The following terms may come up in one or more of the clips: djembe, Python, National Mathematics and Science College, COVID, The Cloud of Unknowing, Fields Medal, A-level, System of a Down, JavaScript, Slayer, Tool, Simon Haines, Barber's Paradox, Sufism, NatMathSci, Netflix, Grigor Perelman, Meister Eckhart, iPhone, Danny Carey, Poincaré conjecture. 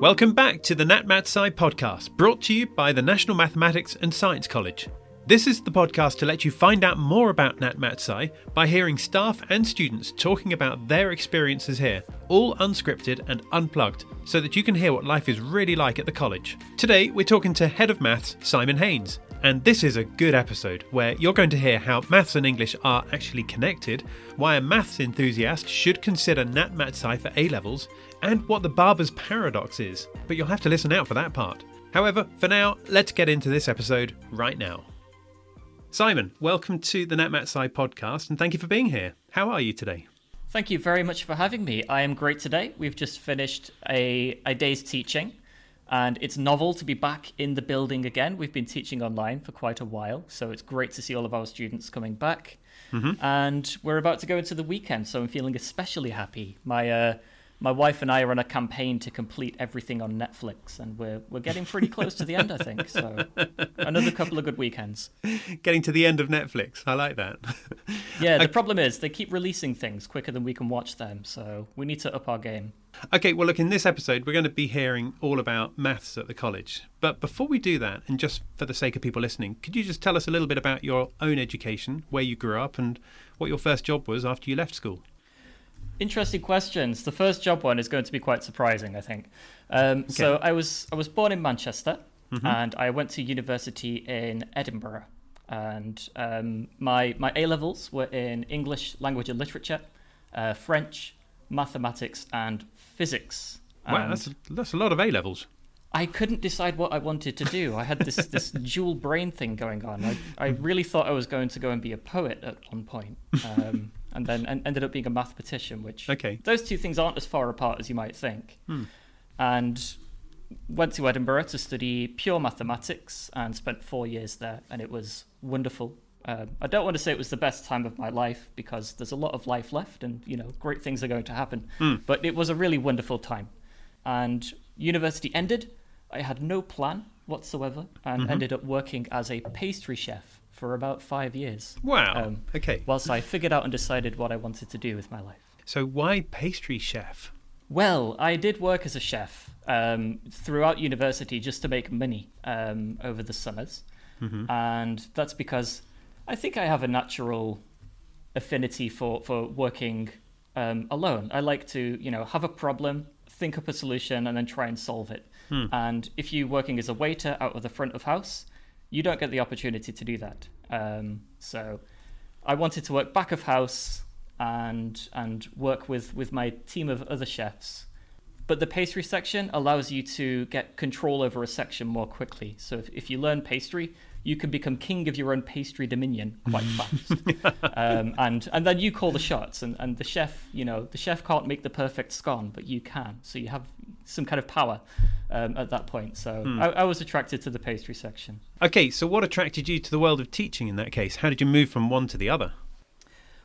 Welcome back to the NatMathSci podcast, brought to you by the National Mathematics and Science College. This is the podcast to let you find out more about NatMathSci by hearing staff and students talking about their experiences here, all unscripted and unplugged, so that you can hear what life is really like at the college. Today, we're talking to Head of Maths, Simon Haines, and this is a good episode where you're going to hear how maths and English are actually connected, why a maths enthusiast should consider NatMathSci for A-levels, and what the Barber's Paradox is, but you'll have to listen out for that part. However, for now, let's get into this episode right now. Simon, welcome to the NatMathSci podcast, and thank you for being here. How are you today? Thank you very much for having me. I am great today. We've just finished a day's teaching, and it's novel to be back in the building again. We've been teaching online for quite a while, so it's great to see all of our students coming back. Mm-hmm. And we're about to go into the weekend, so I'm feeling especially happy. My wife and I are on a campaign to complete everything on Netflix, and we're getting pretty close to the end, I think. So another couple of good weekends. Getting to the end of Netflix. I like that. Yeah, the problem is they keep releasing things quicker than we can watch them, so we need to up our game. Okay, well, look, in this episode, we're going to be hearing all about maths at the college. But before we do that, and just for the sake of people listening, could you just tell us a little bit about your own education, where you grew up, and what your first job was after you left school? Interesting questions. The first job one is going to be quite surprising, I think. Okay. So I was born in Manchester, mm-hmm. and I went to university in Edinburgh. And my A-levels were in English, language and literature, French, mathematics and physics. Wow, and that's a lot of A-levels. I couldn't decide what I wanted to do. I had this dual brain thing going on. I really thought I was going to go and be a poet at one point. And then ended up being a mathematician, which those two things aren't as far apart as you might think. Hmm. And went to Edinburgh to study pure mathematics and spent 4 years there, and it was wonderful. I don't want to say it was the best time of my life because there's a lot of life left and, you know, great things are going to happen. Hmm. But it was a really wonderful time. And university ended. I had no plan whatsoever and mm-hmm. ended up working as a pastry chef for about 5 years. Wow. Whilst I figured out and decided what I wanted to do with my life. So why pastry chef? Well, I did work as a chef throughout university just to make money over the summers. Mm-hmm. And that's because I think I have a natural affinity for working alone. I like to, you know, have a problem, think up a solution, and then try and solve it. Hmm. And if you're working as a waiter out of the front of house, you don't get the opportunity to do that. So I wanted to work back of house and work with my team of other chefs. But the pastry section allows you to get control over a section more quickly. So if you learn pastry, you can become king of your own pastry dominion quite fast. And then you call the shots. And the chef, you know, the chef can't make the perfect scone, but you can. So you have some kind of power at that point. So I was attracted to the pastry section. Okay, so what attracted you to the world of teaching in that case? How did you move from one to the other?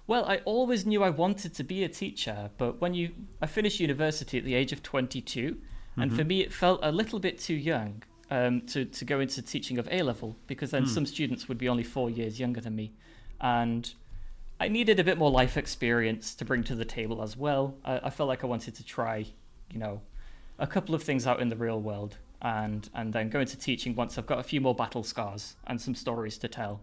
Well, I always knew I wanted to be a teacher, but I finished university at the age of 22, mm-hmm. and for me it felt a little bit too young to go into teaching of A-level, because then some students would be only 4 years younger than me, and I needed a bit more life experience to bring to the table as well. I felt like I wanted to try, you know, a couple of things out in the real world, and then go into teaching once I've got a few more battle scars and some stories to tell.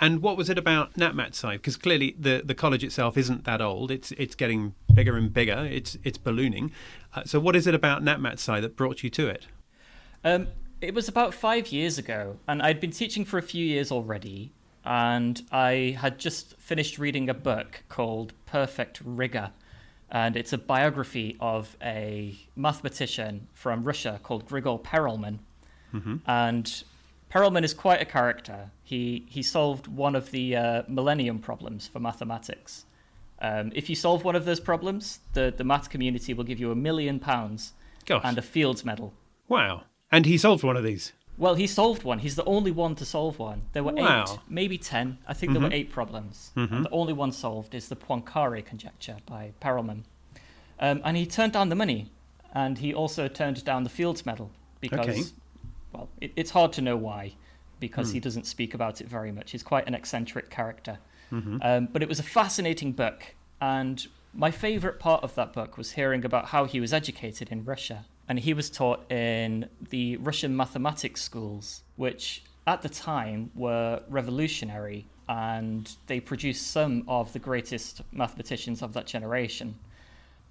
And what was it about NatMathSci? Because clearly the college itself isn't that old. It's getting bigger and bigger. It's ballooning. So what is it about NatMathSci that brought you to it? It was about 5 years ago, and I'd been teaching for a few years already, and I had just finished reading a book called Perfect Rigor, and it's a biography of a mathematician from Russia called Grigor Perelman, mm-hmm. and Perelman is quite a character. He solved one of the millennium problems for mathematics. If you solve one of those problems, the math community will give you £1 million and a Fields Medal. Wow. And he solved one of these? Well, he solved one. He's the only one to solve one. There were eight, maybe 10. I think there were eight problems. Mm-hmm. And the only one solved is the Poincaré conjecture by Perelman. And he turned down the money, and he also turned down the Fields Medal because... Okay. Well, it's hard to know why, because he doesn't speak about it very much. He's quite an eccentric character. Mm-hmm. But it was a fascinating book. And my favorite part of that book was hearing about how he was educated in Russia. and he was taught in the Russian mathematics schools, which at the time were revolutionary, and they produced some of the greatest mathematicians of that generation.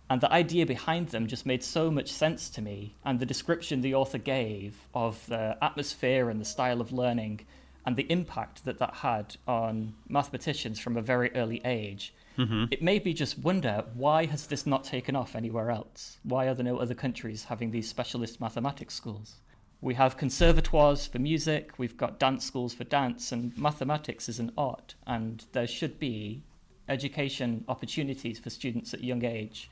And the idea behind them just made so much sense to me, and the description the author gave of the atmosphere and the style of learning and the impact that that had on mathematicians from a very early age, it made me just wonder, why has this not taken off anywhere else? Why are there no other countries having these specialist mathematics schools? We have conservatoires for music, we've got dance schools for dance, and mathematics is an art, and there should be education opportunities for students at a young age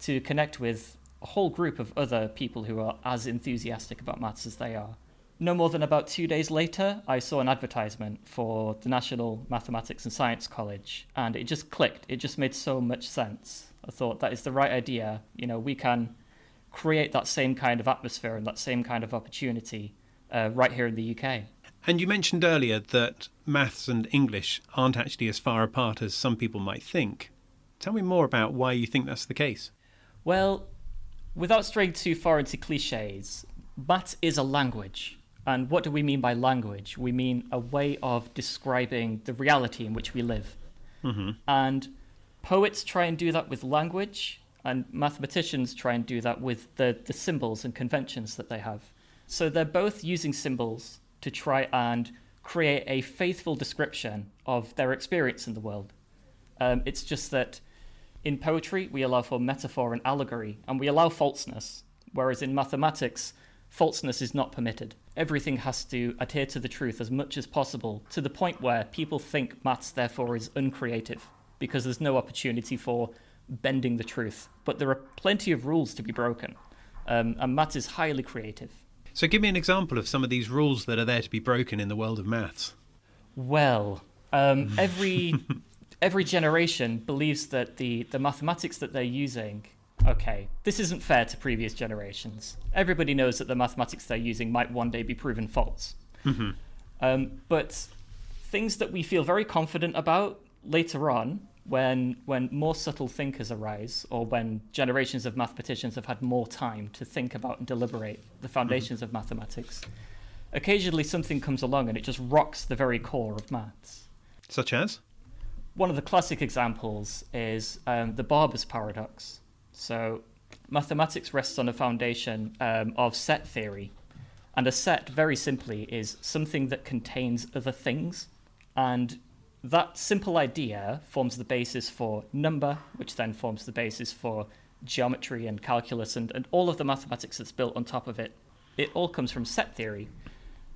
to connect with a whole group of other people who are as enthusiastic about maths as they are. No more than about 2 days later, I saw an advertisement for the National Mathematics and Science College, and it just clicked. It just made so much sense. I thought, that is the right idea. You know, we can create that same kind of atmosphere and that same kind of opportunity right here in the UK. And you mentioned earlier that maths and English aren't actually as far apart as some people might think. Tell me more about why you think that's the case. Well, without straying too far into cliches, maths is a language. And what do we mean by language? We mean a way of describing the reality in which we live. And poets try and do that with language, and mathematicians try and do that with the symbols and conventions that they have. So they're both using symbols to try and create a faithful description of their experience in the world. It's just that in poetry, we allow for metaphor and allegory, and we allow falseness, whereas in mathematics, falseness is not permitted. Everything has to adhere to the truth as much as possible, to the point where people think maths, therefore, is uncreative, because there's no opportunity for bending the truth. But there are plenty of rules to be broken, and maths is highly creative. So give me an example of some of these rules that are there to be broken in the world of maths. Well, every generation believes that the mathematics that they're using, okay, this isn't fair to previous generations. Everybody knows that the mathematics they're using might one day be proven false. But things that we feel very confident about later on, when more subtle thinkers arise, or when generations of mathematicians have had more time to think about and deliberate the foundations of mathematics, occasionally something comes along and it just rocks the very core of maths. Such as? One of the classic examples is the Barber's Paradox. So mathematics rests on a foundation of set theory, and a set, very simply, is something that contains other things, and that simple idea forms the basis for number, which then forms the basis for geometry and calculus and all of the mathematics that's built on top of it. It all comes from set theory.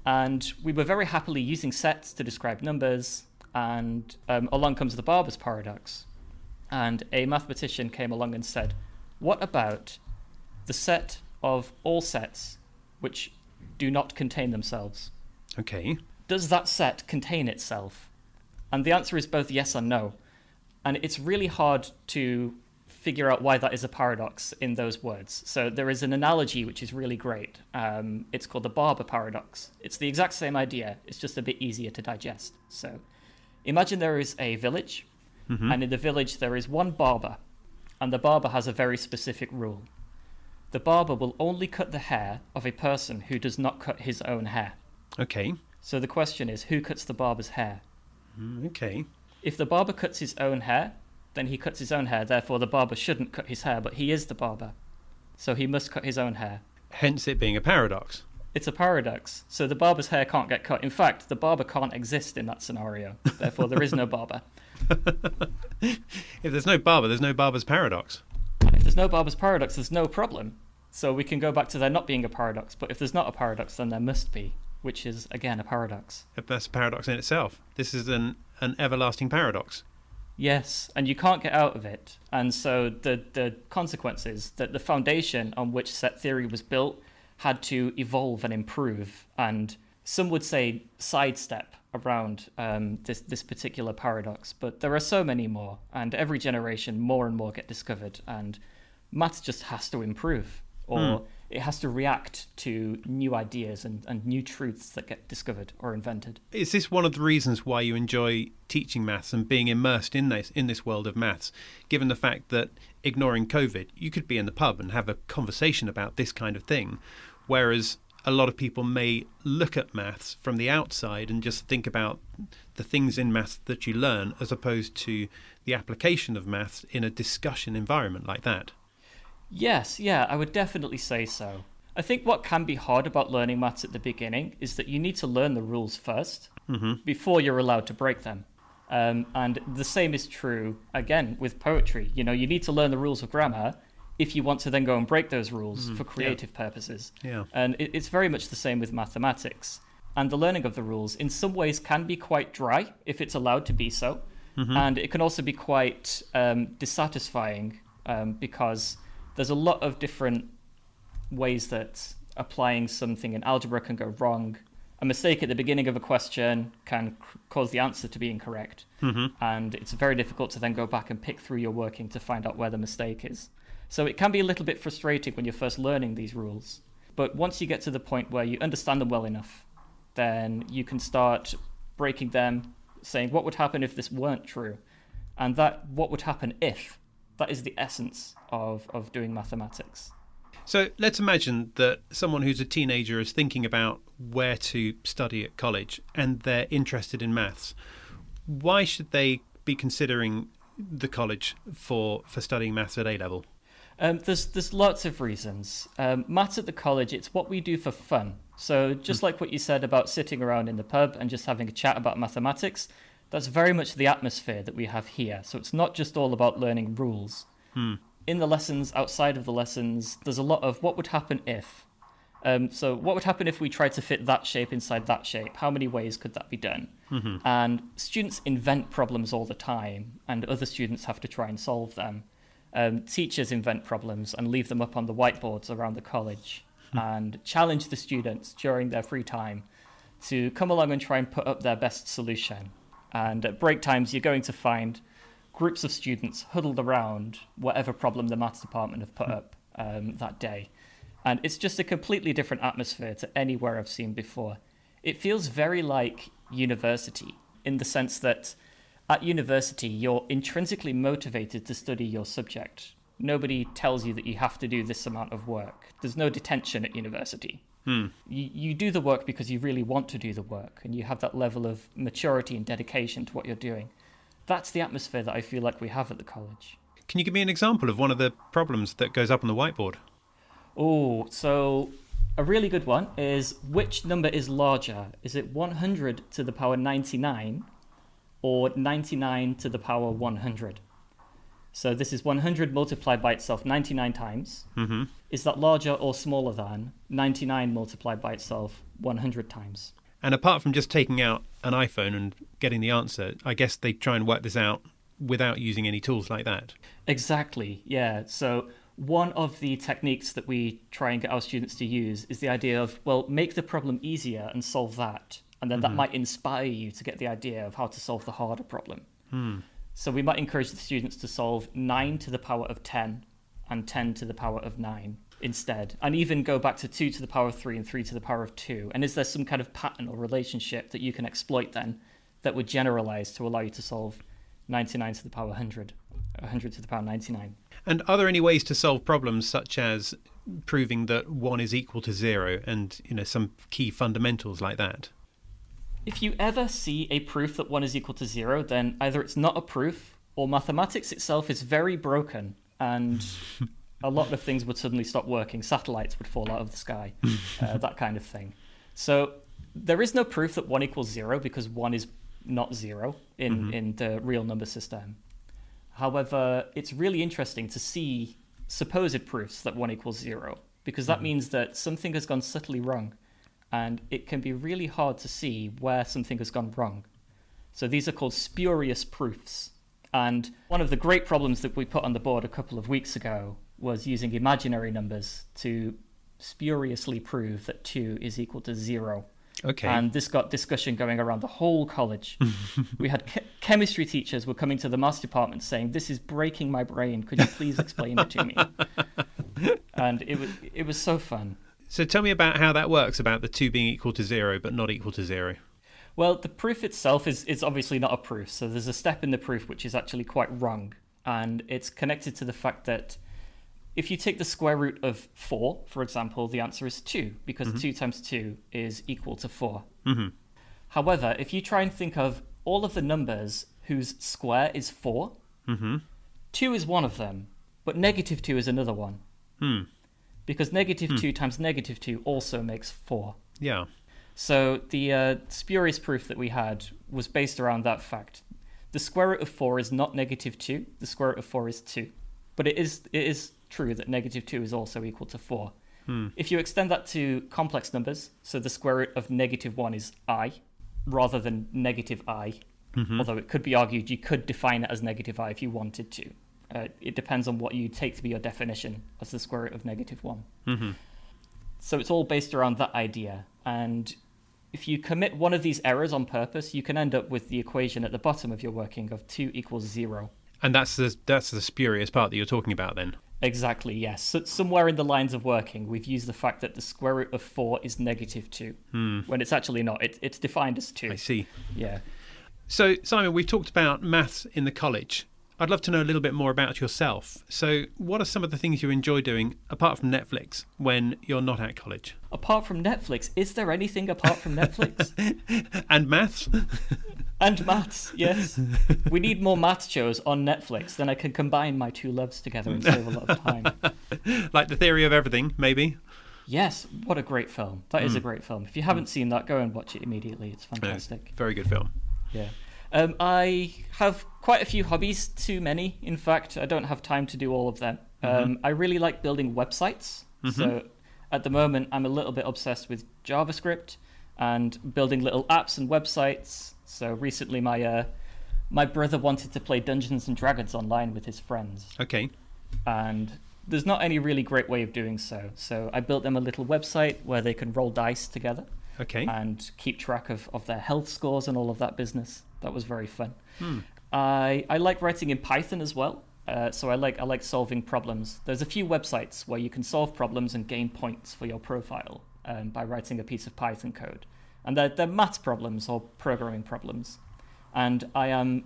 And we were very happily using sets to describe numbers, and along comes the Barber's Paradox. And a mathematician came along and said, what about the set of all sets which do not contain themselves? Okay. Does that set contain itself? And the answer is both yes and no. And it's really hard to figure out why that is a paradox in those words. So there is an analogy which is really great. It's called the Barber Paradox. It's the exact same idea. It's just a bit easier to digest. So imagine there is a village, and in the village there is one barber, and the barber has a very specific rule. The barber will only cut the hair of a person who does not cut his own hair. Okay. So the question is, who cuts the barber's hair? Okay. If the barber cuts his own hair, then he cuts his own hair. Therefore, the barber shouldn't cut his hair, but he is the barber, so he must cut his own hair. Hence it being a paradox. It's a paradox. So the barber's hair can't get cut. In fact, the barber can't exist in that scenario. Therefore, there is no barber. If there's no barber, there's no barber's paradox. If there's no barber's paradox, there's no problem. So we can go back to there not being a paradox. But if there's not a paradox, then there must be, which is, again, a paradox. That's a paradox in itself. This is an everlasting paradox. Yes, and you can't get out of it. And so the consequence is that the foundation on which set theory was built had to evolve and improve, and some would say sidestep around this particular paradox. But there are so many more, and every generation more and more get discovered, and maths just has to improve, or it has to react to new ideas and new truths that get discovered or invented. Is this one of the reasons why you enjoy teaching maths and being immersed in this world of maths, given the fact that, ignoring COVID, you could be in the pub and have a conversation about this kind of thing, whereas a lot of people may look at maths from the outside and just think about the things in maths that you learn as opposed to the application of maths in a discussion environment like that? Yes, yeah, I would definitely say so. I think what can be hard about learning maths at the beginning is that you need to learn the rules first before you're allowed to break them. And the same is true, again, with poetry. You know, you need to learn the rules of grammar if you want to then go and break those rules for creative purposes. Yeah. And it's very much the same with mathematics. And the learning of the rules in some ways can be quite dry if it's allowed to be so. Mm-hmm. And it can also be quite dissatisfying because there's a lot of different ways that applying something in algebra can go wrong. A mistake at the beginning of a question can cause the answer to be incorrect. Mm-hmm. And it's very difficult to then go back and pick through your working to find out where the mistake is. So it can be a little bit frustrating when you're first learning these rules. But once you get to the point where you understand them well enough, then you can start breaking them, saying, what would happen if this weren't true? And that what would happen if, that is the essence of doing mathematics. So let's imagine that someone who's a teenager is thinking about where to study at college and they're interested in maths. Why should they be considering the college for studying maths at A-level? There's lots of reasons. Maths at the college, it's what we do for fun. So just like what you said about sitting around in the pub and just having a chat about mathematics, that's very much the atmosphere that we have here. So it's not just all about learning rules. In the lessons, outside of the lessons, there's a lot of what would happen if. So what would happen if we tried to fit that shape inside that shape? How many ways could that be done? Mm-hmm. And students invent problems all the time, and other students have to try and solve them. Teachers invent problems and leave them up on the whiteboards around the college and challenge the students during their free time to come along and try and put up their best solution. And at break times, you're going to find groups of students huddled around whatever problem the maths department have put up that day. And it's just a completely different atmosphere to anywhere I've seen before. It feels very like university in the sense that at university, you're intrinsically motivated to study your subject. Nobody tells you that you have to do this amount of work. There's no detention at university. You do the work because you really want to do the work, and you have that level of maturity and dedication to what you're doing. That's the atmosphere that I feel like we have at the college. Can you give me an example of one of the problems that goes up on the whiteboard? Oh, so a really good one is, which number is larger? Is it 100 to the power 99 or 99 to the power 100? So this is 100 multiplied by itself 99 times. Mm-hmm. Is that larger or smaller than 99 multiplied by itself 100 times? And apart from just taking out an iPhone and getting the answer, I guess they try and work this out without using any tools like that. Exactly, yeah. So one of the techniques that we try and get our students to use is the idea of, well, make the problem easier and solve that. And then that might inspire you to get the idea of how to solve the harder problem. So we might encourage the students to solve 9 to the power of 10 and 10 to the power of 9 instead, and even go back to 2 to the power of 3 and 3 to the power of 2. And is there some kind of pattern or relationship that you can exploit then that would generalize to allow you to solve 99 to the power 100, 100 to the power 99? And are there any ways to solve problems such as proving that 1 is equal to 0 and, you know, some key fundamentals like that? If you ever see a proof that 1 is equal to 0, then either it's not a proof or mathematics itself is very broken and a lot of things would suddenly stop working. Satellites would fall out of the sky, that kind of thing. So there is no proof that 1 equals 0 because 1 is not 0 in the real number system. However, it's really interesting to see supposed proofs that 1 equals 0 because that means that something has gone subtly wrong. And it can be really hard to see where something has gone wrong. So these are called spurious proofs. And one of the great problems that we put on the board a couple of weeks ago was using imaginary numbers to spuriously prove that 2 is equal to 0. Okay. And this got discussion going around the whole college. We had chemistry teachers were coming to the maths department saying, "This is breaking my brain. Could you please explain it to me?" And it was so fun. So tell me about how that works, about the 2 being equal to 0 but not equal to 0. Well, the proof itself is obviously not a proof. So there's a step in the proof which is actually quite wrong. And it's connected to the fact that if you take the square root of 4, for example, the answer is 2, because 2 times 2 is equal to 4. Mm-hmm. However, if you try and think of all of the numbers whose square is 4, 2 is one of them, but negative 2 is another one. Mm. Because negative 2 times negative 2 also makes 4. Yeah. So the spurious proof that we had was based around that fact. The square root of 4 is not negative 2. The square root of 4 is 2. But it is true that negative 2 is also equal to 4. Hmm. If you extend that to complex numbers, so the square root of negative 1 is I rather than negative I, although it could be argued you could define it as negative I if you wanted to. It depends on what you take to be your definition as the square root of negative 1. Mm-hmm. So it's all based around that idea. And if you commit one of these errors on purpose, you can end up with the equation at the bottom of your working of 2 equals 0. And that's the spurious part that you're talking about then? Exactly, yes. So somewhere in the lines of working, we've used the fact that the square root of 4 is negative 2, when it's actually not. It's defined as 2. I see. Yeah. So, Simon, we've talked about maths in the college. I'd love to know a little bit more about yourself. So what are some of the things you enjoy doing, apart from Netflix, when you're not at college? Apart from Netflix? Is there anything apart from Netflix? And maths? And maths, yes. We need more maths shows on Netflix. Then I can combine my 2 loves together and save a lot of time. Like The Theory of Everything, maybe? Yes, what a great film. That is a great film. If you haven't seen that, go and watch it immediately. It's fantastic. Very good film. Yeah. I have quite a few hobbies, too many, in fact. I don't have time to do all of them. I really like building websites. So at the moment, I'm a little bit obsessed with JavaScript and building little apps and websites. So recently, my brother wanted to play Dungeons & Dragons online with his friends. Okay. And there's not any really great way of doing so. So I built them a little website where they can roll dice together. Okay. And keep track of their health scores and all of that business. That was very fun. I like writing in Python as well. So I like solving problems. There's a few websites where you can solve problems and gain points for your profile by writing a piece of Python code. And they're math problems or programming problems. And I am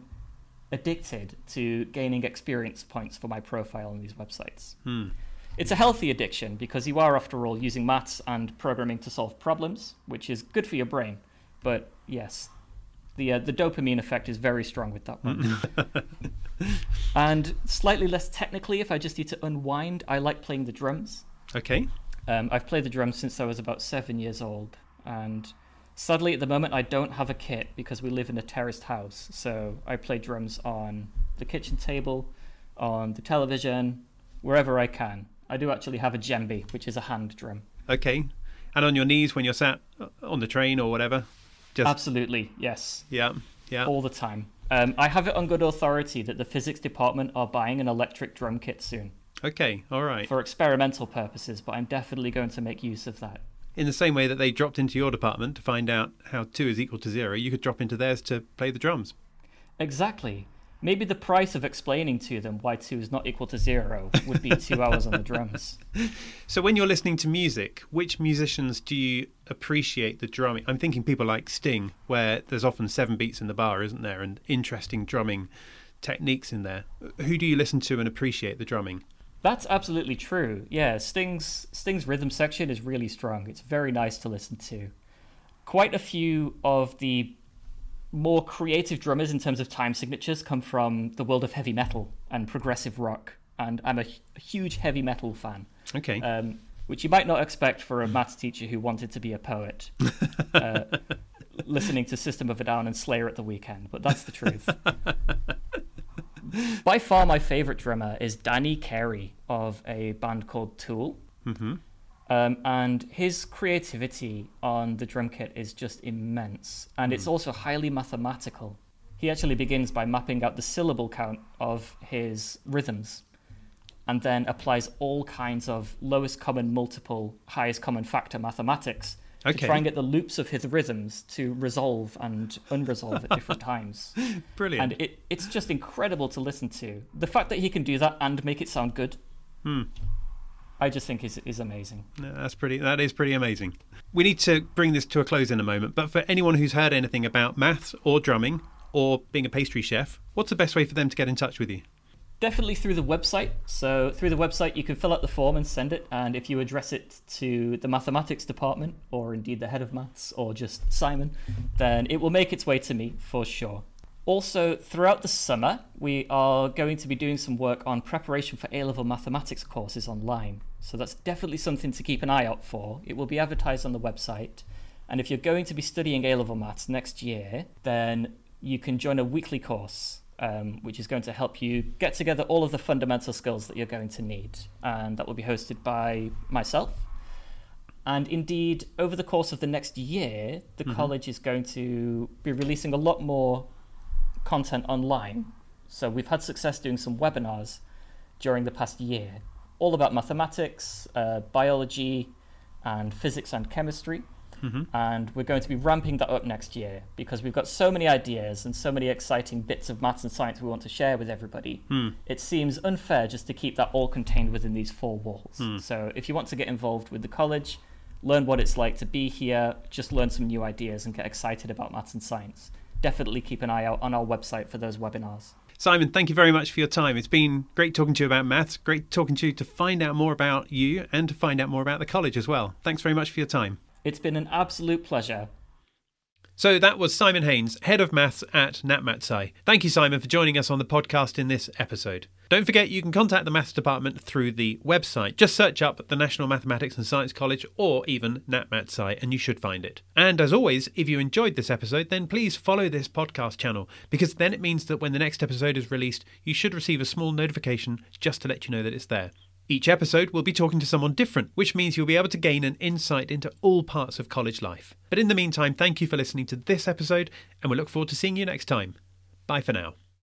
addicted to gaining experience points for my profile on these websites. It's a healthy addiction because you are, after all, using maths and programming to solve problems, which is good for your brain. But yes, the dopamine effect is very strong with that one. And slightly less technically, if I just need to unwind, I like playing the drums. Okay. I've played the drums since I was about 7 years old. And sadly, at the moment, I don't have a kit because we live in a terraced house. So I play drums on the kitchen table, on the television, wherever I can. I do actually have a djembe, which is a hand drum. Okay. And on your knees when you're sat on the train or whatever? Just... Absolutely, yes. Yeah. All the time. I have it on good authority that the physics department are buying an electric drum kit soon. Okay, all right. For experimental purposes, but I'm definitely going to make use of that. In the same way that they dropped into your department to find out how 2 is equal to 0, you could drop into theirs to play the drums. Exactly. Maybe the price of explaining to them why 2 is not equal to 0 would be 2 hours on the drums. So when you're listening to music, which musicians do you appreciate the drumming? I'm thinking people like Sting, where there's often 7 beats in the bar, isn't there, and interesting drumming techniques in there. Who do you listen to and appreciate the drumming? That's absolutely true. Yeah, Sting's rhythm section is really strong. It's very nice to listen to. Quite a few of the more creative drummers in terms of time signatures come from the world of heavy metal and progressive rock, and I'm a huge heavy metal fan. Okay. Which you might not expect for a maths teacher who wanted to be a poet, listening to System of a Down and Slayer at the weekend, but that's the truth. By far my favourite drummer is Danny Carey of a band called Tool. And his creativity on the drum kit is just immense. And it's also highly mathematical. He actually begins by mapping out the syllable count of his rhythms and then applies all kinds of lowest common multiple, highest common factor mathematics okay. to try and get the loops of his rhythms to resolve and unresolve at different times. Brilliant. And it's just incredible to listen to. The fact that he can do that and make it sound good, I just think is amazing. No, that is pretty amazing. We need to bring this to a close in a moment, but for anyone who's heard anything about maths or drumming or being a pastry chef, what's the best way for them to get in touch with you? Definitely through the website. So through the website, you can fill out the form and send it. And if you address it to the mathematics department, or indeed the head of maths, or just Simon, then it will make its way to me for sure. Also, throughout the summer, we are going to be doing some work on preparation for A-level mathematics courses online. So that's definitely something to keep an eye out for. It will be advertised on the website. And if you're going to be studying A-level maths next year, then you can join a weekly course, which is going to help you get together all of the fundamental skills that you're going to need. And that will be hosted by myself. And indeed, over the course of the next year, the college is going to be releasing a lot more content online. So we've had success doing some webinars during the past year, all about mathematics, biology, and physics and chemistry. And we're going to be ramping that up next year because we've got so many ideas and so many exciting bits of maths and science we want to share with everybody. It seems unfair just to keep that all contained within these four walls. So if you want to get involved with the college, learn what it's like to be here, just learn some new ideas and get excited about maths and science, definitely keep an eye out on our website for those webinars. Simon, thank you very much for your time. It's been great talking to you about maths, great talking to you to find out more about you and to find out more about the college as well. Thanks very much for your time. It's been an absolute pleasure. So that was Simon Haines, Head of Maths at NatMatsci. Thank you, Simon, for joining us on the podcast in this episode. Don't forget you can contact the Maths Department through the website. Just search up the National Mathematics and Science College or even NatMatsci and you should find it. And as always, if you enjoyed this episode, then please follow this podcast channel because then it means that when the next episode is released, you should receive a small notification just to let you know that it's there. Each episode, we'll be talking to someone different, which means you'll be able to gain an insight into all parts of college life. But in the meantime, thank you for listening to this episode, and we look forward to seeing you next time. Bye for now.